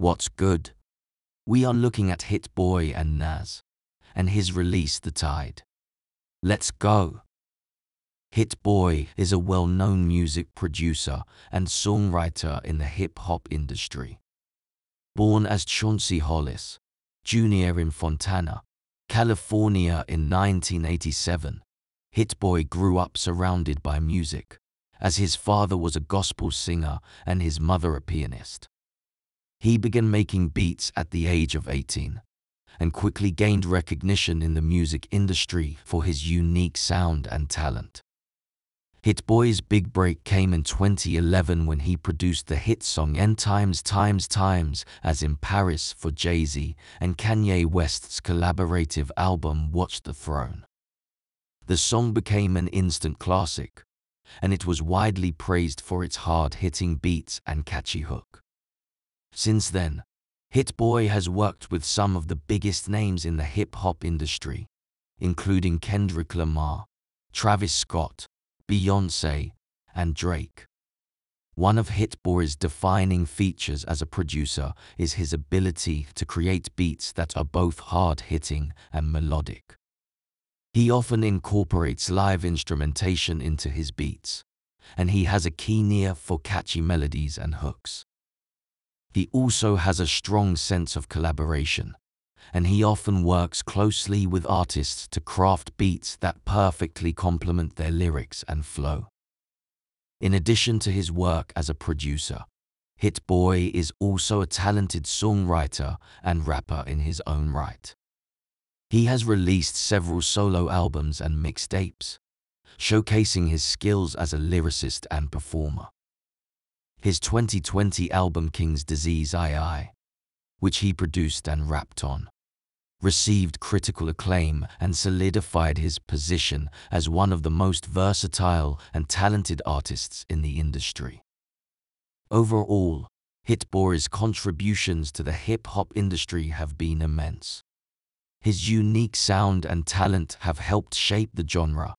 What's good? We are looking at Hit-Boy and Nas, and his release The Tide. Let's go! Hit-Boy is a well-known music producer and songwriter in the hip-hop industry. Born as Chauncey Hollis, Jr. in Fontana, California in 1987, Hit-Boy grew up surrounded by music, as his father was a gospel singer and his mother a pianist. He began making beats at the age of 18 and quickly gained recognition in the music industry for his unique sound and talent. Hit-Boy's big break came in 2011 when he produced the hit song N*********, as in Paris for Jay-Z and Kanye West's collaborative album Watch the Throne. The song became an instant classic, and it was widely praised for its hard-hitting beats and catchy hook. Since then, Hit-Boy has worked with some of the biggest names in the hip-hop industry, including Kendrick Lamar, Travis Scott, Beyonce, and Drake. One of Hit-Boy's defining features as a producer is his ability to create beats that are both hard-hitting and melodic. He often incorporates live instrumentation into his beats, and he has a keen ear for catchy melodies and hooks. He also has a strong sense of collaboration, and he often works closely with artists to craft beats that perfectly complement their lyrics and flow. In addition to his work as a producer, Hit-Boy is also a talented songwriter and rapper in his own right. He has released several solo albums and mixtapes, showcasing his skills as a lyricist and performer. His 2020 album King's Disease II, which he produced and rapped on, received critical acclaim and solidified his position as one of the most versatile and talented artists in the industry. Overall, Hit-Boy's contributions to the hip-hop industry have been immense. His unique sound and talent have helped shape the genre,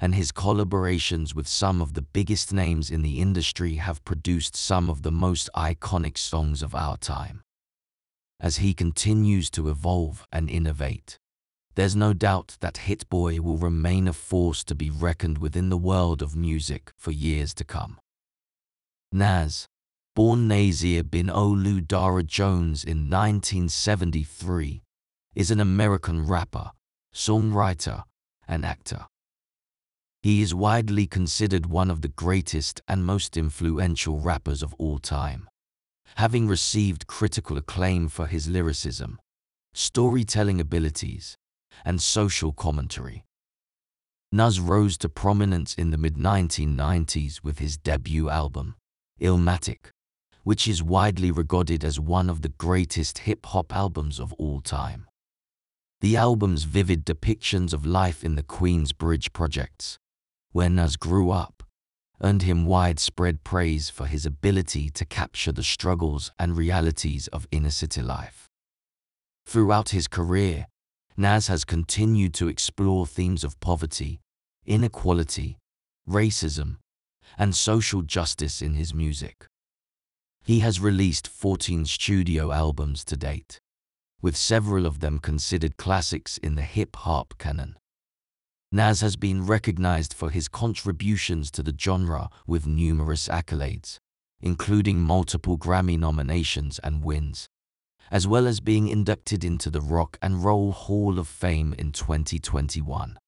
and his collaborations with some of the biggest names in the industry have produced some of the most iconic songs of our time. As he continues to evolve and innovate, there's no doubt that Hit-Boy will remain a force to be reckoned with in the world of music for years to come. Nas, born Nazir Bin Olu Dara Jones in 1973, is an American rapper, songwriter, and actor. He is widely considered one of the greatest and most influential rappers of all time, having received critical acclaim for his lyricism, storytelling abilities, and social commentary. Nas rose to prominence in the mid-1990s with his debut album, Illmatic, which is widely regarded as one of the greatest hip-hop albums of all time. The album's vivid depictions of life in the Queensbridge projects, where Nas grew up, earned him widespread praise for his ability to capture the struggles and realities of inner city life. Throughout his career, Nas has continued to explore themes of poverty, inequality, racism, and social justice in his music. He has released 14 studio albums to date, with several of them considered classics in the hip-hop canon. Nas has been recognized for his contributions to the genre with numerous accolades, including multiple Grammy nominations and wins, as well as being inducted into the Rock and Roll Hall of Fame in 2021.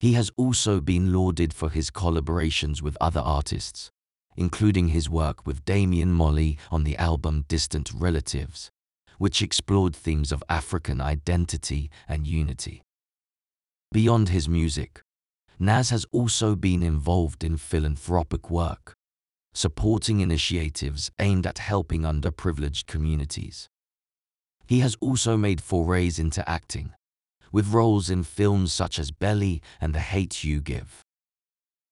He has also been lauded for his collaborations with other artists, including his work with Damian Marley on the album Distant Relatives, which explored themes of African identity and unity. Beyond his music, Nas has also been involved in philanthropic work, supporting initiatives aimed at helping underprivileged communities. He has also made forays into acting, with roles in films such as Belly and The Hate U Give.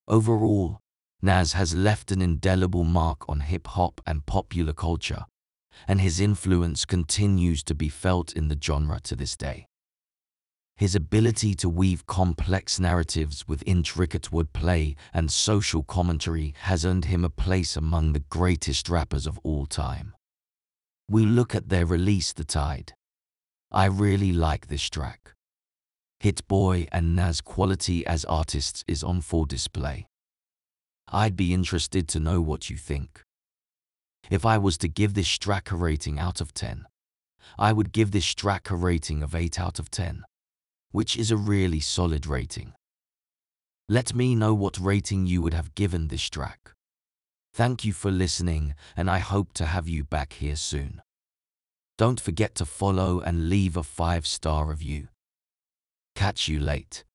Overall, Nas has left an indelible mark on hip-hop and popular culture, and his influence continues to be felt in the genre to this day. His ability to weave complex narratives with intricate wordplay and social commentary has earned him a place among the greatest rappers of all time. We look at their release The Tide. I really like this track. Hit-Boy and Nas' quality as artists is on full display. I'd be interested to know what you think. If I was to give this track a rating out of 10, I would give this track a rating of 8 out of 10, which is a really solid rating. Let me know what rating you would have given this track. Thank you for listening, and I hope to have you back here soon. Don't forget to follow and leave a 5-star review. Catch you late.